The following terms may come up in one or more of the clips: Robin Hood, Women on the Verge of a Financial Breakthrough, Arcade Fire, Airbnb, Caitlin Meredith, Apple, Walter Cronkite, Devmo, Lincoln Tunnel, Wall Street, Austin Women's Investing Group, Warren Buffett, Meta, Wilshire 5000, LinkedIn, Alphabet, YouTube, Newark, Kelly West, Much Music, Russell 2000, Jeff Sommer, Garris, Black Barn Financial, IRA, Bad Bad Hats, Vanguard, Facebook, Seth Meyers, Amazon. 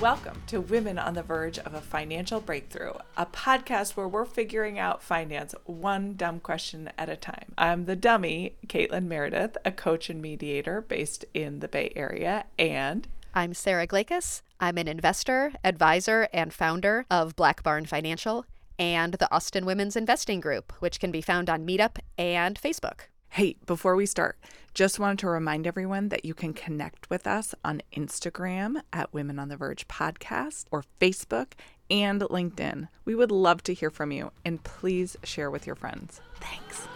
Welcome to Women on the Verge of a Financial Breakthrough, a podcast where we're figuring out finance one dumb question at a time. I'm the dummy, Caitlin Meredith, a coach and mediator based in the Bay Area, and I'm Sarah Glaikis. I'm an investor, advisor, and founder of Black Barn Financial and the Austin Women's Investing Group, which can be found on Meetup and Facebook. Hey, before we start, just wanted to remind everyone that you can connect with us on Instagram at Women on the Verge Podcast or Facebook and LinkedIn. We would love to hear from you, and please share with your friends. Thanks.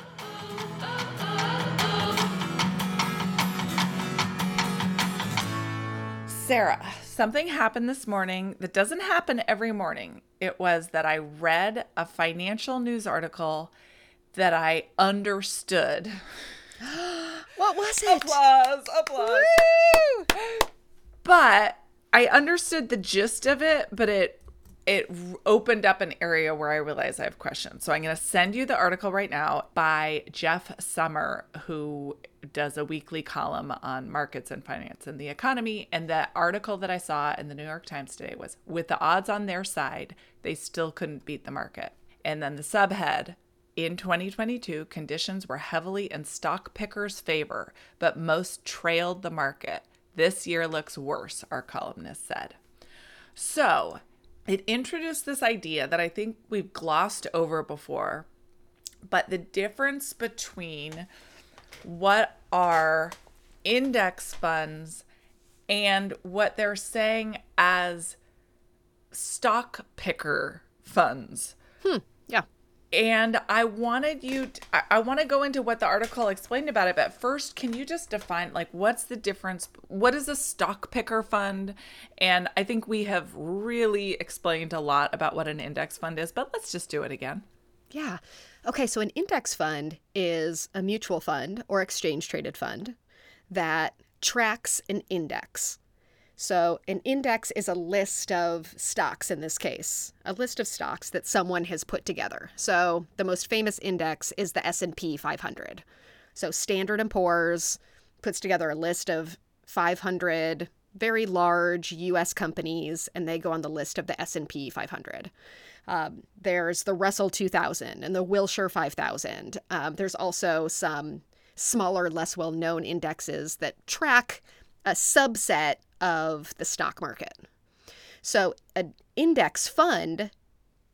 Sarah, something happened this morning that doesn't happen every morning. It was that I read a financial news article that I understood. What was it? Applause. Woo! But I understood the gist of it, but it opened up an area where I realized I have questions. So I'm going to send you the article right now by Jeff Sommer, who does a weekly column on markets and finance and the economy. And the article that I saw in the New York Times today was, with the odds on their side, they still couldn't beat the market. And then the subhead, in 2022, conditions were heavily in stock pickers' favor, but most trailed the market. This year looks worse, our columnist said. So it introduced this idea that I think we've glossed over before, but the difference between what are index funds and what they're saying as stock picker funds. Yeah. And I want to go into what the article explained about it, but first, can you just define, like, what's the difference? What is a stock picker fund? And I think we have really explained a lot about what an index fund is, but let's just do it again. Yeah. Okay. So an index fund is a mutual fund or exchange traded fund that tracks an index. So an index is a list of stocks in this case, a list of stocks that someone has put together. So the most famous index is the S&P 500. So Standard & Poor's puts together a list of 500 very large U.S. companies, and they go on the list of the S&P 500. There's the Russell 2000 and the Wilshire 5000. There's also some smaller, less well-known indexes that track a subset of the stock market. So an index fund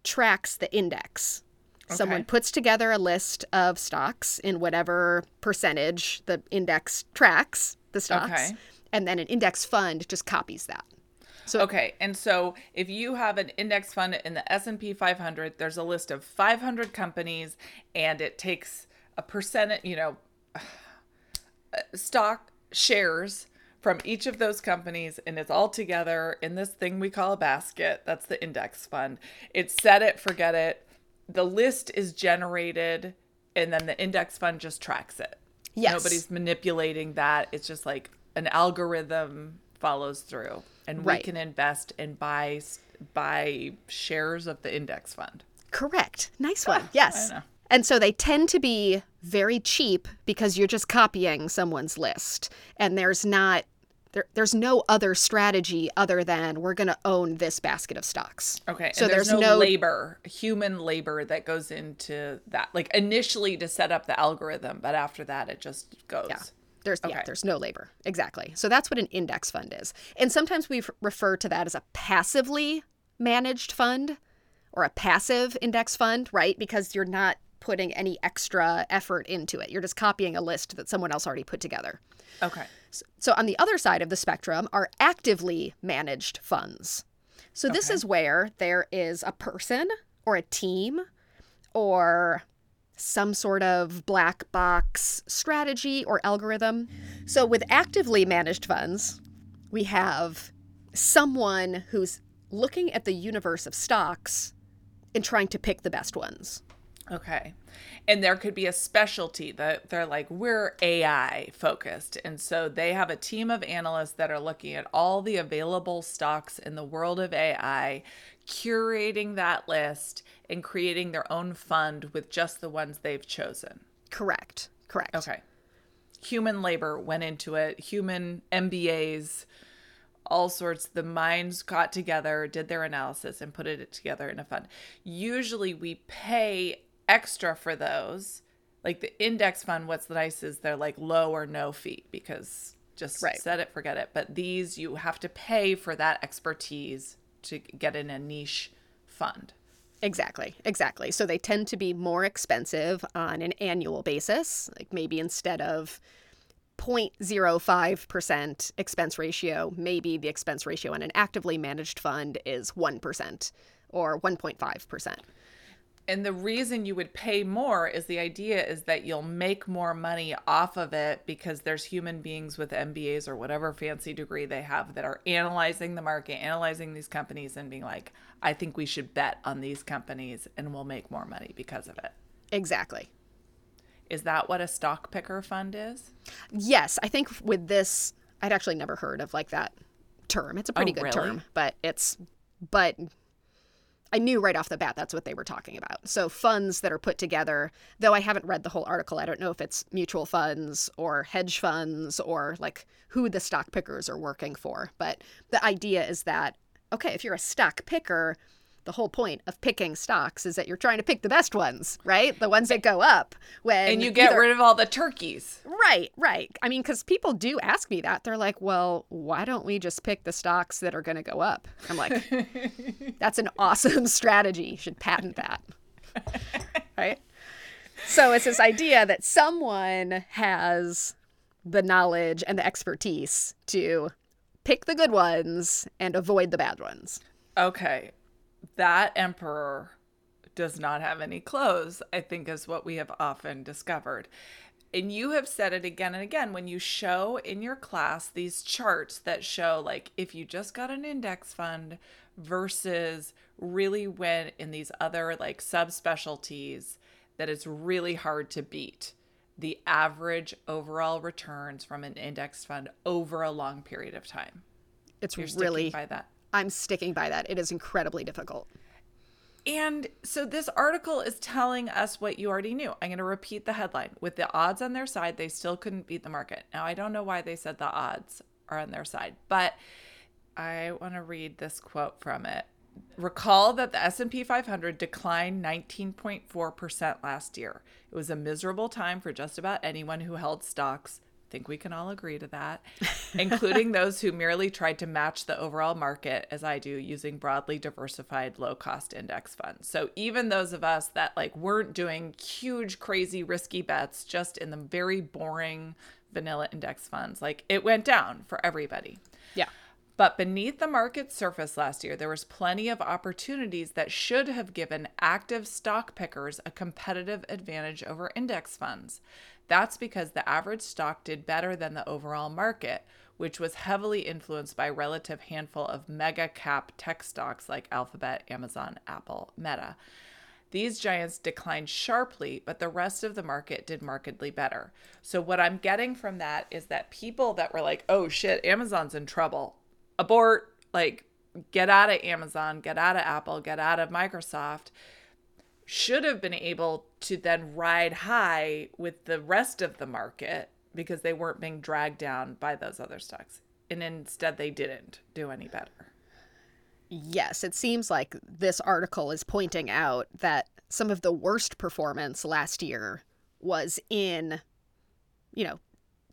tracks the index. Okay. Someone puts together a list of stocks in whatever percentage the index tracks the stocks, okay, and then an index fund just copies that. So okay, and so if you have an index fund in the S&P 500, there's a list of 500 companies, and it takes a percentage, you know, stock shares from each of those companies, and it's all together in this thing we call a basket. That's the index fund. It's set it, forget it. The list is generated, and then the index fund just tracks it. Yes. Nobody's manipulating that. It's just like an algorithm follows through, and we can invest and buy shares of the index fund. Correct. Nice one. Yes. And so they tend to be very cheap because you're just copying someone's list. And there's no other strategy other than we're going to own this basket of stocks. Okay. So and there's no labor, human labor that goes into that, like initially to set up the algorithm. But after that, it just goes. Yeah. There's no labor. Exactly. So that's what an index fund is. And sometimes we refer to that as a passively managed fund or a passive index fund, right? Because you're not putting any extra effort into it. You're just copying a list that someone else already put together. Okay. So on the other side of the spectrum are actively managed funds. So this is where there is a person or a team or some sort of black box strategy or algorithm. So with actively managed funds, we have someone who's looking at the universe of stocks and trying to pick the best ones. Okay. And there could be a specialty that they're like, we're AI focused. And so they have a team of analysts that are looking at all the available stocks in the world of AI, curating that list and creating their own fund with just the ones they've chosen. Correct. Okay. Human labor went into it. Human MBAs, all sorts. The minds got together, did their analysis, and put it together in a fund. Usually we pay extra for those. Like the index fund, what's nice is they're like low or no fee because just set it, forget it. But these, you have to pay for that expertise to get in a niche fund. Exactly, exactly. So they tend to be more expensive on an annual basis. Like maybe instead of 0.05% expense ratio, maybe the expense ratio on an actively managed fund is 1% or 1.5%. And the reason you would pay more is the idea is that you'll make more money off of it because there's human beings with MBAs or whatever fancy degree they have that are analyzing the market, analyzing these companies and being like, I think we should bet on these companies and we'll make more money because of it. Exactly. Is that what a stock picker fund is? Yes. I think with this, I'd actually never heard of like that term. It's a pretty good term, but it's, but I knew right off the bat that's what they were talking about. So funds that are put together, though I haven't read the whole article. I don't know if it's mutual funds or hedge funds or like who the stock pickers are working for. But the idea is that, okay, if you're a stock picker, the whole point of picking stocks is that you're trying to pick the best ones, right? The ones that go up. And you get rid of all the turkeys. Right, right. I mean, because people do ask me that. They're like, well, why don't we just pick the stocks that are going to go up? I'm like, that's an awesome strategy. You should patent that. Right? So it's this idea that someone has the knowledge and the expertise to pick the good ones and avoid the bad ones. Okay. That emperor does not have any clothes, I think is what we have often discovered. And you have said it again and again when you show in your class these charts that show like if you just got an index fund versus really went in these other like subspecialties that it's really hard to beat the average overall returns from an index fund over a long period of time. It's really by that. I'm sticking by that. It is incredibly difficult. And so this article is telling us what you already knew. I'm going to repeat the headline. With the odds on their side, they still couldn't beat the market. Now, I don't know why they said the odds are on their side, but I want to read this quote from it. Recall that the S&P 500 declined 19.4% last year. It was a miserable time for just about anyone who held stocks. Think we can all agree to that, including those who merely tried to match the overall market as I do using broadly diversified low-cost index funds. So even those of us that like weren't doing huge, crazy, risky bets just in the very boring vanilla index funds, like it went down for everybody. Yeah. But beneath the market surface last year, there was plenty of opportunities that should have given active stock pickers a competitive advantage over index funds. That's because the average stock did better than the overall market, which was heavily influenced by a relative handful of mega cap tech stocks like Alphabet, Amazon, Apple, Meta. These giants declined sharply, but the rest of the market did markedly better. So what I'm getting from that is that people that were like, oh shit, Amazon's in trouble, abort, like get out of Amazon, get out of Apple, get out of Microsoft, should have been able to then ride high with the rest of the market because they weren't being dragged down by those other stocks. And instead, they didn't do any better. Yes, it seems like this article is pointing out that some of the worst performance last year was in,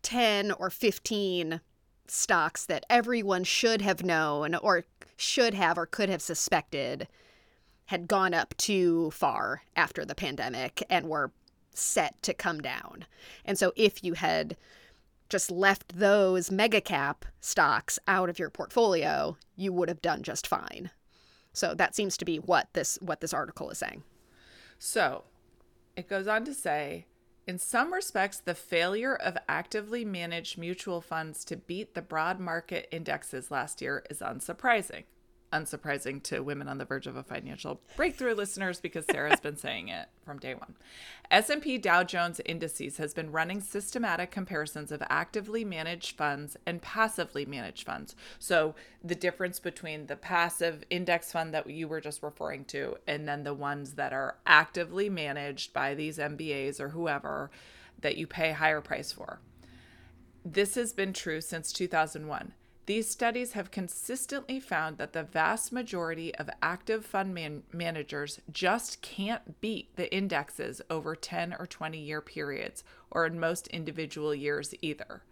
10 or 15 stocks that everyone should have known or should have or could have suspected had gone up too far after the pandemic and were set to come down. And so if you had just left those mega cap stocks out of your portfolio, you would have done just fine. So that seems to be what this article is saying. So it goes on to say, in some respects, the failure of actively managed mutual funds to beat the broad market indexes last year is unsurprising. Unsurprising to Women on the Verge of a Financial Breakthrough listeners because Sarah's been saying it from day one. S&P Dow Jones Indices has been running systematic comparisons of actively managed funds and passively managed funds. So the difference between the passive index fund that you were just referring to and then the ones that are actively managed by these MBAs or whoever that you pay higher price for. This has been true since 2001. These studies have consistently found that the vast majority of active fund managers just can't beat the indexes over 10 or 20-year periods, or in most individual years either.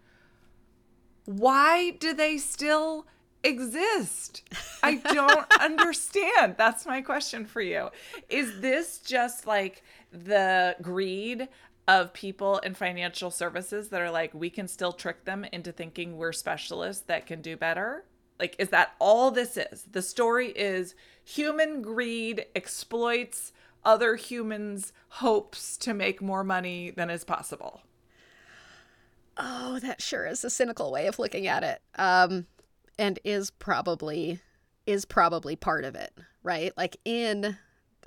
Why do they still exist? I don't understand. That's my question for you. Is this just like the greed of people in financial services that are like, we can still trick them into thinking we're specialists that can do better? Like, is that all this is? The story is human greed exploits other humans' hopes to make more money than is possible. Oh, that sure is a cynical way of looking at it. And is probably part of it, right? Like in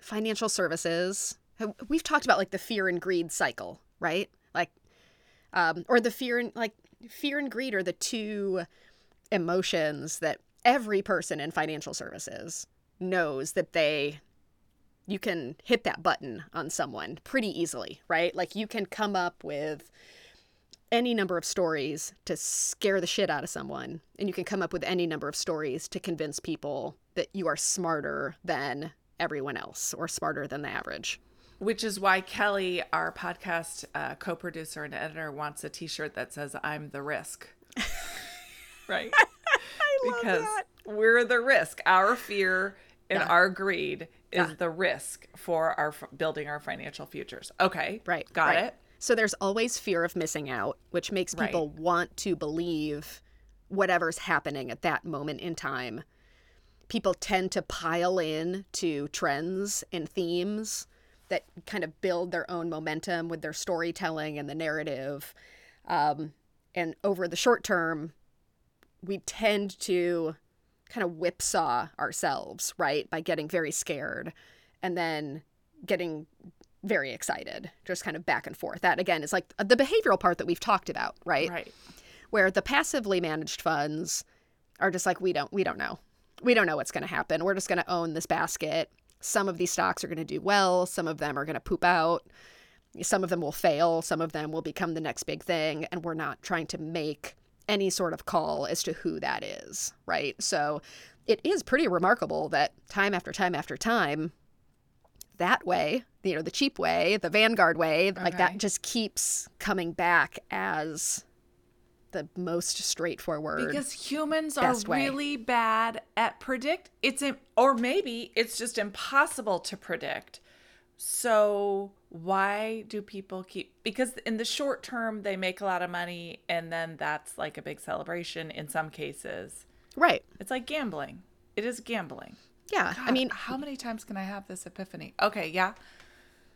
financial services, we've talked about like the fear and greed cycle, right? Like, or the fear and greed are the two emotions that every person in financial services knows that you can hit that button on someone pretty easily, right? Like you can come up with any number of stories to scare the shit out of someone. And you can come up with any number of stories to convince people that you are smarter than everyone else or smarter than the average. Which is why Kelly, our podcast co-producer and editor, wants a t-shirt that says, I'm the risk. Right? Because that. We're the risk. Our fear and our greed is the risk for our building our financial futures. Okay. Right. Got it. So there's always fear of missing out, which makes people want to believe whatever's happening at that moment in time. People tend to pile in to trends and themes that kind of build their own momentum with their storytelling and the narrative. And over the short term, we tend to kind of whipsaw ourselves, right? By getting very scared and then getting very excited, just kind of back and forth. That, again, is like the behavioral part that we've talked about, right? Right. Where the passively managed funds are just like, we don't know. We don't know what's going to happen. We're just going to own this basket. Some of these stocks are going to do well. Some of them are going to poop out. Some of them will fail. Some of them will become the next big thing. And we're not trying to make any sort of call as to who that is, right? So it is pretty remarkable that time after time after time, that way, you know, the cheap way, the Vanguard way, like that just keeps coming back as the most straightforward. Because humans are really bad at predict. Or maybe it's just impossible to predict. So why do people because in the short term they make a lot of money and then that's like a big celebration in some cases. Right. It's like gambling. It is gambling. Yeah. God, I mean, how many times can I have this epiphany? Okay, yeah.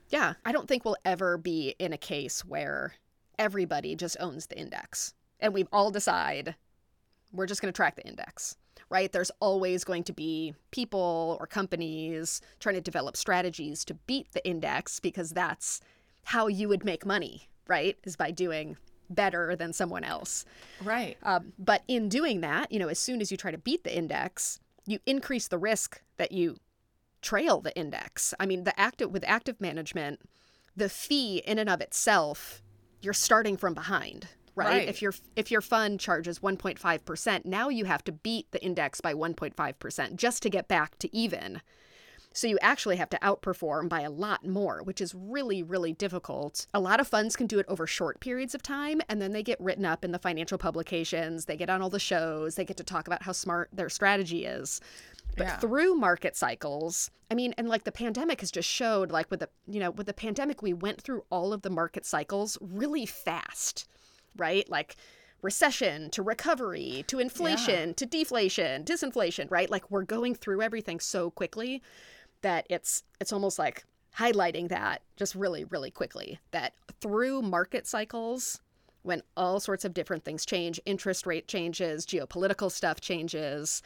Yeah. I don't think we'll ever be in a case where everybody just owns the index. And we all decide we're just going to track the index, right? There's always going to be people or companies trying to develop strategies to beat the index because that's how you would make money, right? Is by doing better than someone else. Right. But in doing that, you know, as soon as you try to beat the index, you increase the risk that you trail the index. I mean, with active management, the fee in and of itself, you're starting from behind. Right? If your fund charges 1.5%, now you have to beat the index by 1.5% just to get back to even. So you actually have to outperform by a lot more, which is really, really difficult. A lot of funds can do it over short periods of time, and then they get written up in the financial publications. They get on all the shows. They get to talk about how smart their strategy is. But through market cycles, I mean, and like the pandemic has just showed, like with the pandemic, we went through all of the market cycles really fast. Right? Like recession to recovery to inflation to deflation, disinflation, right? Like we're going through everything so quickly that it's almost like highlighting that just really, really quickly, that through market cycles, when all sorts of different things change, interest rate changes, geopolitical stuff changes,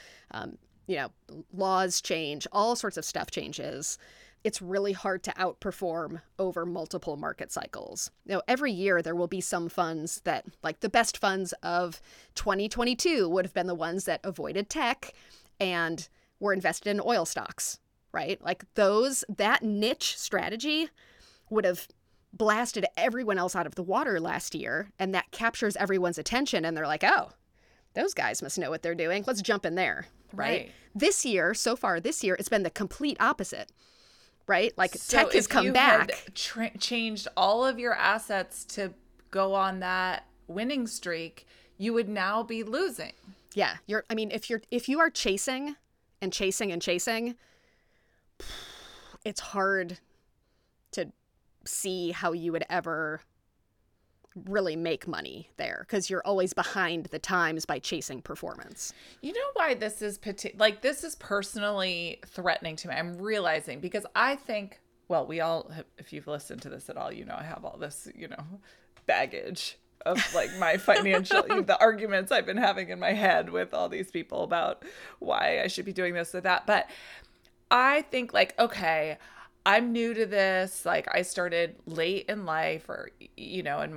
laws change, all sorts of stuff changes. It's really hard to outperform over multiple market cycles. Now, every year there will be some funds that, like the best funds of 2022 would have been the ones that avoided tech and were invested in oil stocks, right? Like that niche strategy would have blasted everyone else out of the water last year, and that captures everyone's attention, and they're like, oh, those guys must know what they're doing. Let's jump in there, right? This year, so far this year, it's been the complete opposite, right? Like so tech has come back. If you had changed all of your assets to go on that winning streak, you would now be losing. Yeah, if you are chasing and chasing and chasing, it's hard to see how you would ever really make money there, because you're always behind the times by chasing performance. You know why this is this is personally threatening to me, I'm realizing, because I think, well, we all have, if you've listened to this at all, you know I have all this, you know, baggage of like my financial, the arguments I've been having in my head with all these people about why I should be doing this or that. But I think like, okay, I'm new to this. Like I started late in life, or, you know, late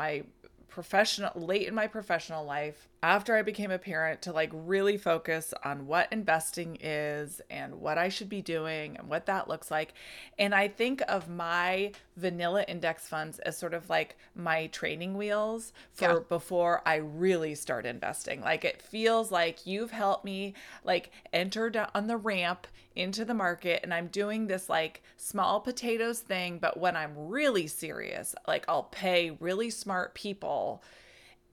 in my professional life after I became a parent, to like really focus on what investing is and what I should be doing and what that looks like. And I think of my vanilla index funds as sort of like my training wheels for before I really start investing. Like it feels like you've helped me like enter on the ramp into the market, and I'm doing this like small potatoes thing, but when I'm really serious, like I'll pay really smart people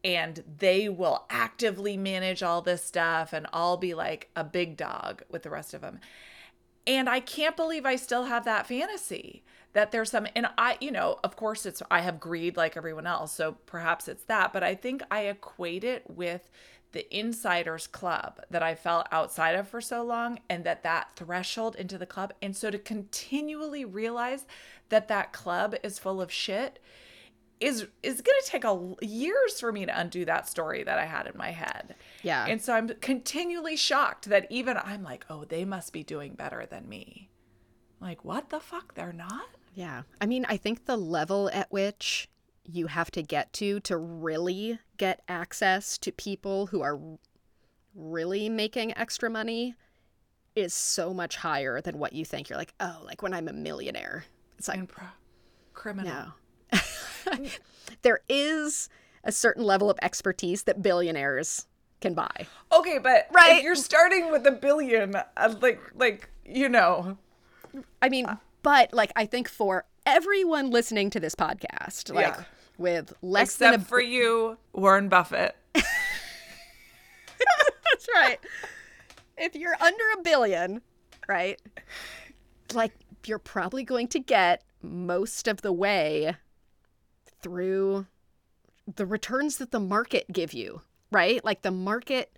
and they will actively manage all this stuff, and I'll be like a big dog with the rest of them. And I can't believe I still have that fantasy that there's some, and I, you know, of course it's, I have greed like everyone else, so perhaps it's that, but I think I equate it with the insiders club that I fell outside of for so long, and that threshold into the club. And so to continually realize that club is full of shit is going to take years for me to undo that story that I had in my head. Yeah. And so I'm continually shocked that even I'm like, oh, they must be doing better than me. Like, what the fuck? They're not? Yeah. I mean, I think the level at which you have to get to really get access to people who are really making extra money is so much higher than what you think. You're like, oh, like when I'm a millionaire. It's like, criminal. No. There is a certain level of expertise that billionaires can buy. Okay, but if you're starting with $1 billion, like you know, I mean, but like I think for everyone listening to this podcast, like with less except than for you, Warren Buffett. That's right. If you're under $1 billion, right? Like you're probably going to get most of the way through the returns that the market give you, right? Like the market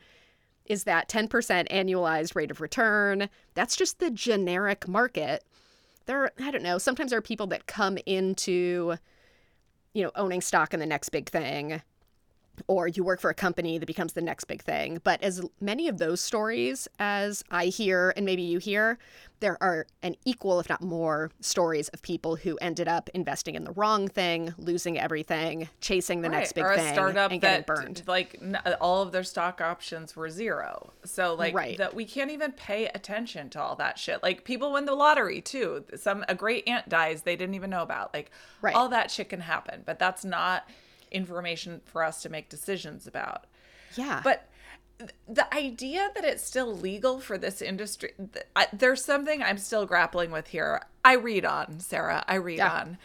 is that 10% annualized rate of return. That's just the generic market. There are, I don't know, sometimes there are people that come into, you know, owning stock in the next big thing, or you work for a company that becomes the next big thing. But as many of those stories as I hear, and maybe you hear, there are an equal, if not more, stories of people who ended up investing in the wrong thing, losing everything, chasing the next big thing, or a startup and getting burned. Like all of their stock options were zero. So like that we can't even pay attention to all that shit. Like people win the lottery too. A great aunt dies they didn't even know about. Like all that shit can happen, but that's not information for us to make decisions about. Yeah. But the idea that it's still legal for this industry, there's something I'm still grappling with here. I read on, Sarah. I read on.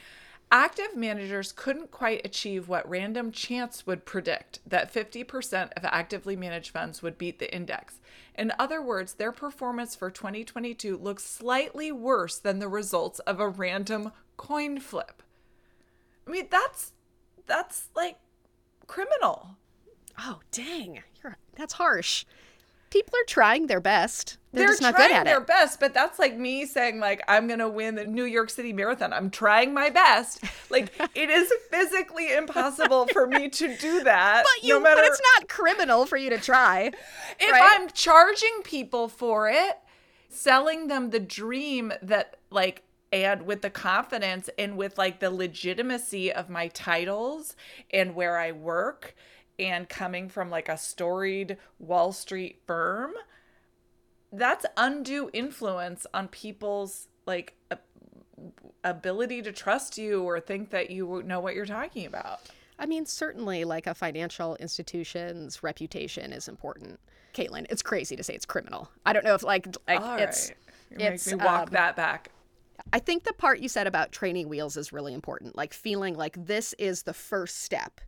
Active managers couldn't quite achieve what random chance would predict, that 50% of actively managed funds would beat the index. In other words, their performance for 2022 looks slightly worse than the results of a random coin flip. I mean, that's like criminal. Oh, dang. That's harsh. People are trying their best. They're just not good at it. They're trying their best, but that's like me saying like, I'm going to win the New York City Marathon. I'm trying my best. Like it is physically impossible for me to do that. But it's not criminal for you to try. If I'm charging people for it, selling them the dream that like, and with the confidence and with like the legitimacy of my titles and where I work and coming from like a storied Wall Street firm, that's undue influence on people's like ability to trust you or think that you know what you're talking about. I mean, certainly like a financial institution's reputation is important. Caitlin, it's crazy to say it's criminal. I don't know if like all it's right. You it's, make me walk that back. I think the part you said about training wheels is really important, like feeling like this is the first step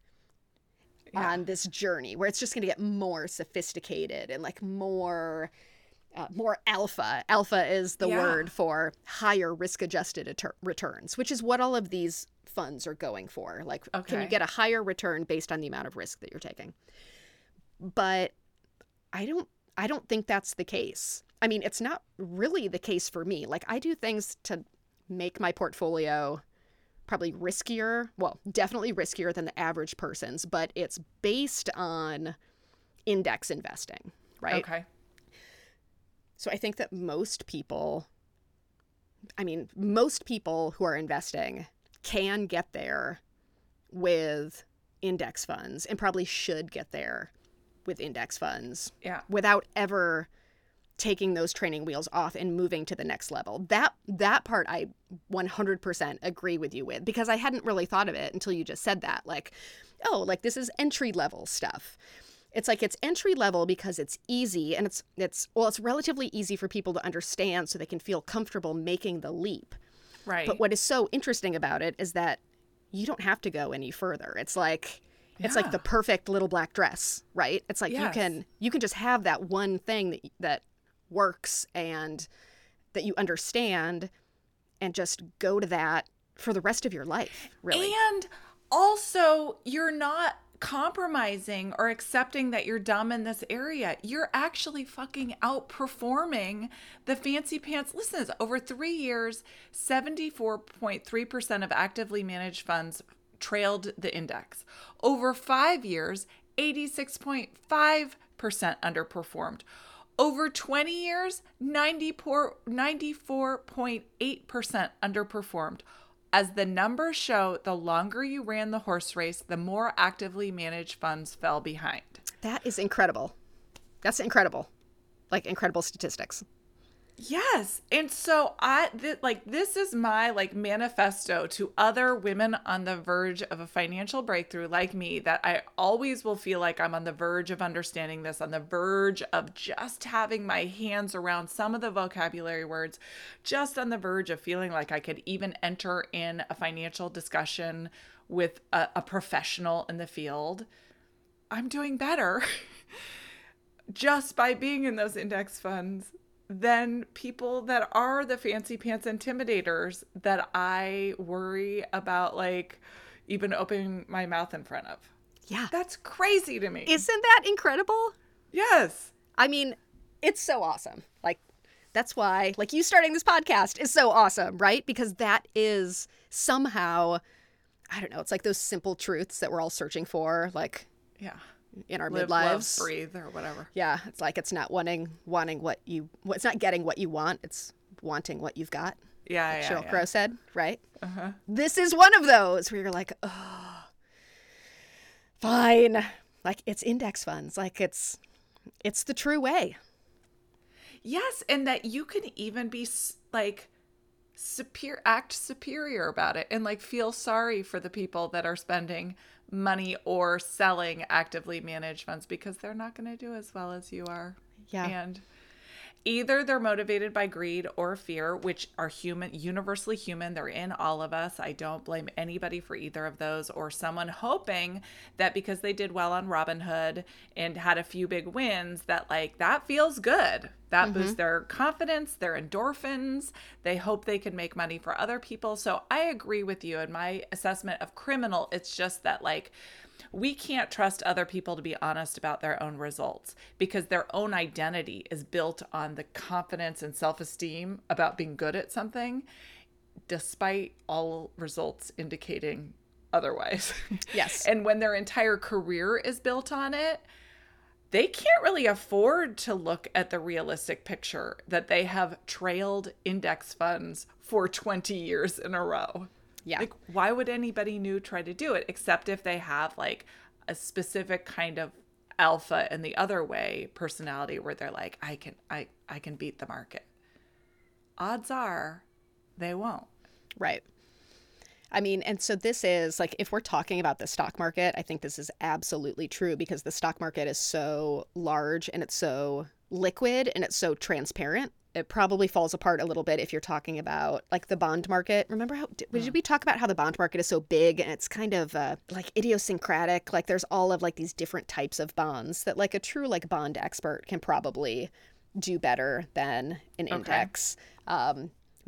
on this journey where it's just going to get more sophisticated and like more alpha. Alpha is the word for higher risk-adjusted returns, which is what all of these funds are going for. Like, can you get a higher return based on the amount of risk that you're taking? But I don't think that's the case. I mean, it's not really the case for me. Like, I do things to make my portfolio probably riskier. Well, definitely riskier than the average person's, but it's based on index investing, right? Okay. So I think that most people who are investing can get there with index funds and probably should get there with index funds without ever taking those training wheels off and moving to the next level. That part I 100% agree with you with, because I hadn't really thought of it until you just said that. Like, oh, like this is entry level stuff. It's like it's entry level because it's easy and it's relatively easy for people to understand so they can feel comfortable making the leap. Right. But what is so interesting about it is that you don't have to go any further. It's like it's like the perfect little black dress, right? It's like you can just have that one thing that works and that you understand and just go to that for the rest of your life, really. And also, you're not compromising or accepting that you're dumb in this area. You're actually fucking outperforming the fancy pants. Listen, it's over 3 years, 74.3% of actively managed funds trailed the index. Over 5 years, 86.5% underperformed. Over 20 years, 94.8% underperformed. As the numbers show, the longer you ran the horse race, the more actively managed funds fell behind. That is incredible. That's incredible. Like, incredible statistics. Yes. And so this is my manifesto to other women on the verge of a financial breakthrough like me, that I always will feel like I'm on the verge of understanding this, on the verge of just having my hands around some of the vocabulary words, just on the verge of feeling like I could even enter in a financial discussion with a professional in the field. I'm doing better just by being in those index funds than people that are the fancy pants intimidators that I worry about, even opening my mouth in front of. Yeah. That's crazy to me. Isn't that incredible? Yes. I mean, it's so awesome. Like, that's why, you starting this podcast is so awesome, right? Because that is somehow, I don't know, it's like those simple truths that we're all searching for, in our midlives. Love, breathe, or whatever. Yeah, it's like it's not wanting it's not getting what you want, it's wanting what you've got. Yeah, like Sheryl Crow said, right? Uh-huh. This is one of those where you're like, oh, fine. Like, it's index funds. Like, it's the true way. Yes, and that you can even be, act superior about it and, feel sorry for the people that are spending money or selling actively managed funds, because they're not going to do as well as you are. Yeah. And either they're motivated by greed or fear, which are universally human. They're in all of us. I don't blame anybody for either of those, or someone hoping that because they did well on Robin Hood and had a few big wins that that feels good. That boosts their confidence, their endorphins. They hope they can make money for other people. So I agree with you in my assessment of criminal. It's just that we can't trust other people to be honest about their own results, because their own identity is built on the confidence and self-esteem about being good at something, despite all results indicating otherwise. Yes. And when their entire career is built on it, they can't really afford to look at the realistic picture that they have trailed index funds for 20 years in a row. Yeah. Why would anybody new try to do it, except if they have a specific kind of alpha in the other way personality where they're like, I can beat the market. Odds are they won't. Right. I mean, and so this is like, if we're talking about the stock market, I think this is absolutely true because the stock market is so large and it's so liquid and it's so transparent. It probably falls apart a little bit if you're talking about like the bond market. Remember how did we talk about how the bond market is so big and it's kind of like idiosyncratic? Like there's all of like these different types of bonds that like a true like bond expert can probably do better than an index.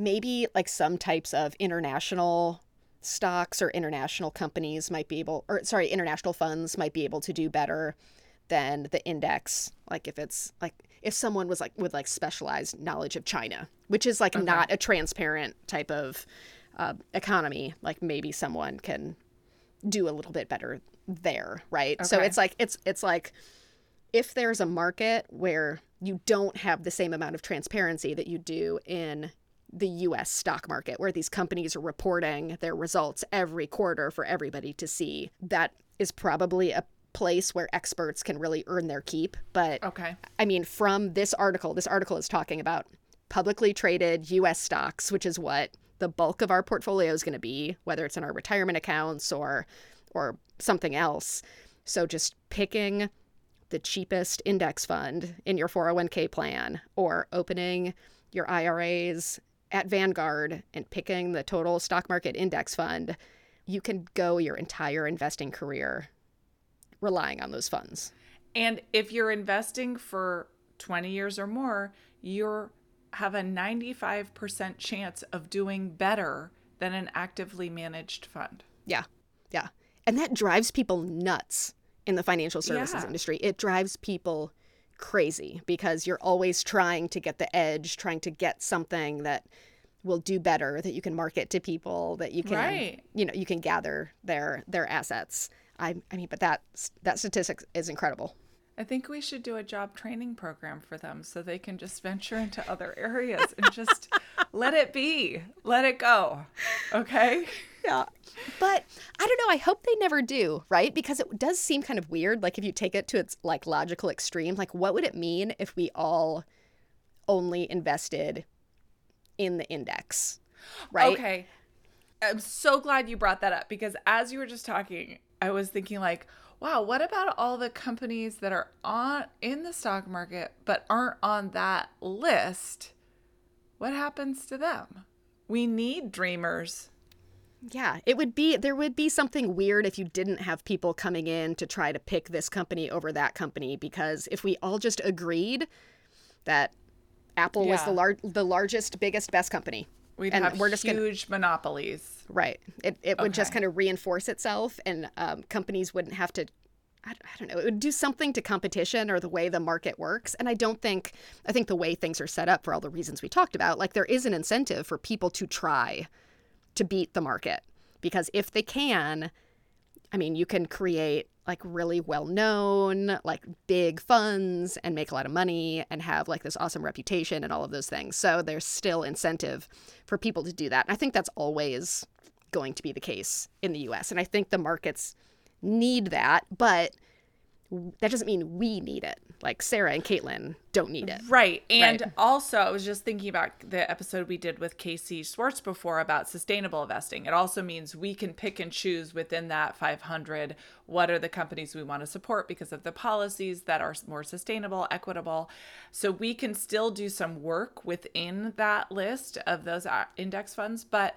Maybe like some types of international stocks or international companies might be able, or sorry, international funds might be able to do better than the index. Like if it's like, if someone was like with like specialized knowledge of China, which is like not a transparent type of economy, like maybe someone can do a little bit better there, right? So it's like if there's a market where you don't have the same amount of transparency that you do in the U.S. stock market, where these companies are reporting their results every quarter for everybody to see, that is probably a place where experts can really earn their keep. But I mean, from this article is talking about publicly traded U.S. stocks, which is what the bulk of our portfolio is going to be, whether it's in our retirement accounts or something else. So just picking the cheapest index fund in your 401k plan or opening your IRAs at Vanguard and picking the total stock market index fund, you can go your entire investing career relying on those funds. And if you're investing for 20 years or more, you have a 95% chance of doing better than an actively managed fund. Yeah, yeah. And that drives people nuts in the financial services industry. It drives people crazy because you're always trying to get the edge, trying to get something that will do better, that you can market to people, that you can, you know, you can gather their assets. I mean, but that statistic is incredible. I think we should do a job training program for them so they can just venture into other areas and just let it be, let it go. Okay. Yeah. But I don't know. I hope they never do, right? Because it does seem kind of weird. Like if you take it to its like logical extreme, like what would it mean if we all only invested in the index, right? Okay. I'm so glad you brought that up because as you were just talking, I was thinking like, wow, what about all the companies that are in the stock market but aren't on that list? What happens to them? We need dreamers. Yeah, there would be something weird if you didn't have people coming in to try to pick this company over that company, because if we all just agreed that Apple was the largest, biggest, best company, we'd have huge monopolies. Right. It would just kind of reinforce itself, and companies wouldn't have to, I don't know, it would do something to competition or the way the market works. And I think the way things are set up for all the reasons we talked about, like there is an incentive for people to try to beat the market, because if they can, I mean, you can create like really well-known, like big funds and make a lot of money and have like this awesome reputation and all of those things. So there's still incentive for people to do that. And I think that's always going to be the case in the US. And I think the markets need that, but that doesn't mean we need it. Like Sarah and Caitlin don't need it. Right. And also I was just thinking about the episode we did with Casey Schwartz before about sustainable investing. It also means we can pick and choose within that 500. What are the companies we want to support because of the policies that are more sustainable, equitable. So we can still do some work within that list of those index funds. But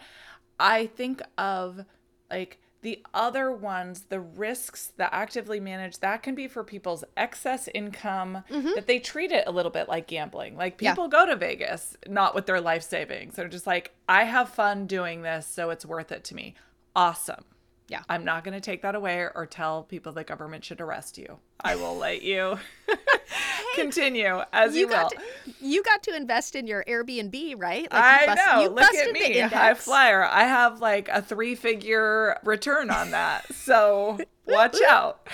I think of like the other ones, the risks, the actively managed, that can be for people's excess income, that they treat it a little bit like gambling. Like people go to Vegas, not with their life savings. They're just like, I have fun doing this, so it's worth it to me. Awesome. Yeah. I'm not going to take that away or tell people the government should arrest you. I will let you continue as you will. You got to invest in your Airbnb, right? Like I know. Look at me, high flyer. I have like a 3-figure return on that. So watch out.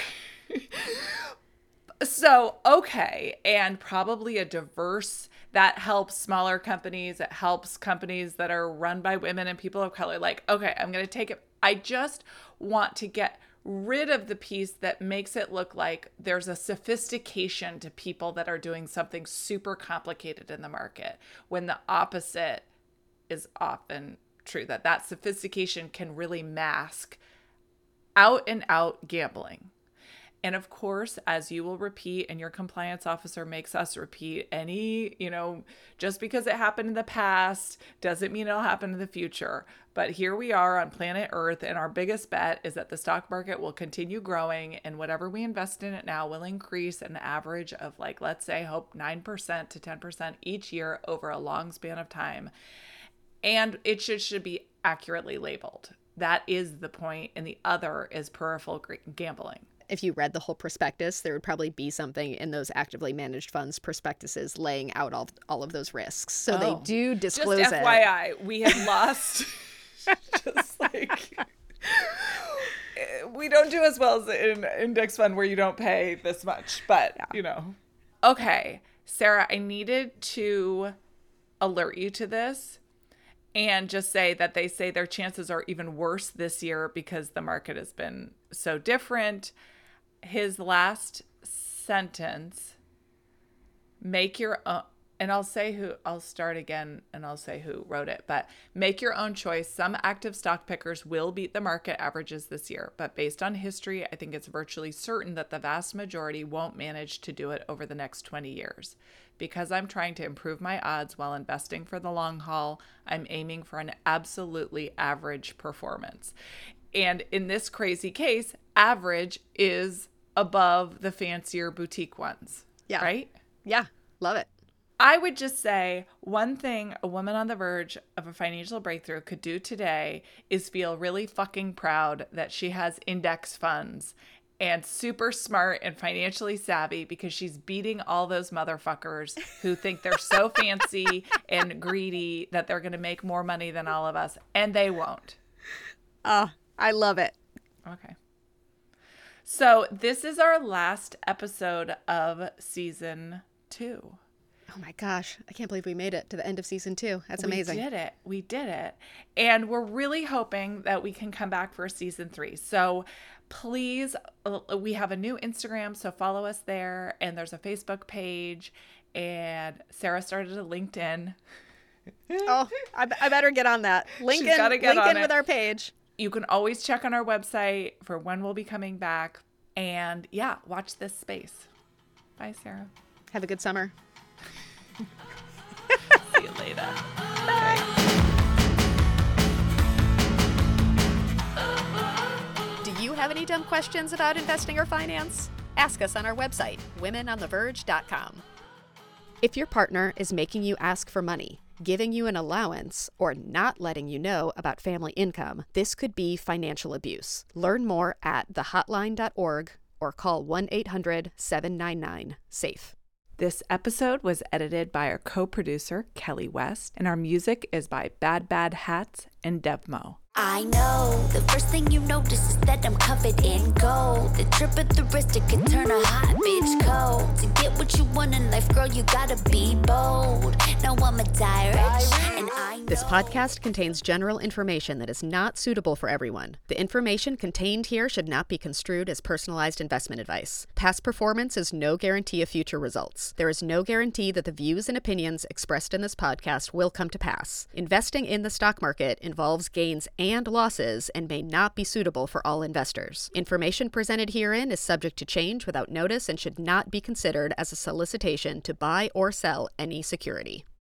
And probably a diverse, that helps smaller companies. It helps companies that are run by women and people of color. Like, okay, I'm going to take it. I just want to get rid of the piece that makes it look like there's a sophistication to people that are doing something super complicated in the market, when the opposite is often true, that that sophistication can really mask out and out gambling. And of course, as you will repeat, and your compliance officer makes us repeat, just because it happened in the past doesn't mean it'll happen in the future. But here we are on planet Earth, and our biggest bet is that the stock market will continue growing, and whatever we invest in it now will increase an average of, like, let's say, hope 9% to 10% each year over a long span of time. And it should be accurately labeled. That is the point, and the other is peripheral gambling. If you read the whole prospectus, there would probably be something in those actively managed funds prospectuses laying out all of those risks. So they do disclose it. Just FYI, we have lost. We don't do as well as in index fund where you don't pay this much, but Okay, Sarah, I needed to alert you to this and just say that they say their chances are even worse this year because the market has been so different. His last sentence, make your own, and I'll say who wrote it, but make your own choice. Some active stock pickers will beat the market averages this year, but based on history, I think it's virtually certain that the vast majority won't manage to do it over the next 20 years. Because I'm trying to improve my odds while investing for the long haul, I'm aiming for an absolutely average performance. And in this crazy case, average is above the fancier boutique ones. Yeah. Right? Yeah. Love it. I would just say one thing a woman on the verge of a financial breakthrough could do today is feel really fucking proud that she has index funds and super smart and financially savvy, because she's beating all those motherfuckers who think they're so fancy and greedy that they're going to make more money than all of us. And they won't. I love it. Okay. So this is our last episode of season 2. Oh my gosh, I can't believe we made it to the end of season 2. That's amazing. We did it. And we're really hoping that we can come back for season 3. So please, we have a new Instagram, so follow us there. And there's a Facebook page. And Sarah started a LinkedIn. Oh, I better get on that. LinkedIn with our page. You can always check on our website for when we'll be coming back. And yeah, watch this space. Bye, Sarah. Have a good summer. See you later. Bye. Do you have any dumb questions about investing or finance? Ask us on our website, womenontheverge.com. If your partner is making you ask for money, giving you an allowance, or not letting you know about family income, this could be financial abuse. Learn more at thehotline.org or call 1-800-799-SAFE. This episode was edited by our co-producer, Kelly West, and our music is by Bad Bad Hats and Devmo. I know the first thing you notice is that I'm covered in gold. The drip at the wrist, it can turn a hot bitch cold. To get what you want in life, girl, you gotta be bold. Now I'ma die rich, and I know. This podcast contains general information that is not suitable for everyone. The information contained here should not be construed as personalized investment advice. Past performance is no guarantee of future results. There is no guarantee that the views and opinions expressed in this podcast will come to pass. Investing in the stock market involves gains and losses and may not be suitable for all investors. Information presented herein is subject to change without notice and should not be considered as a solicitation to buy or sell any security.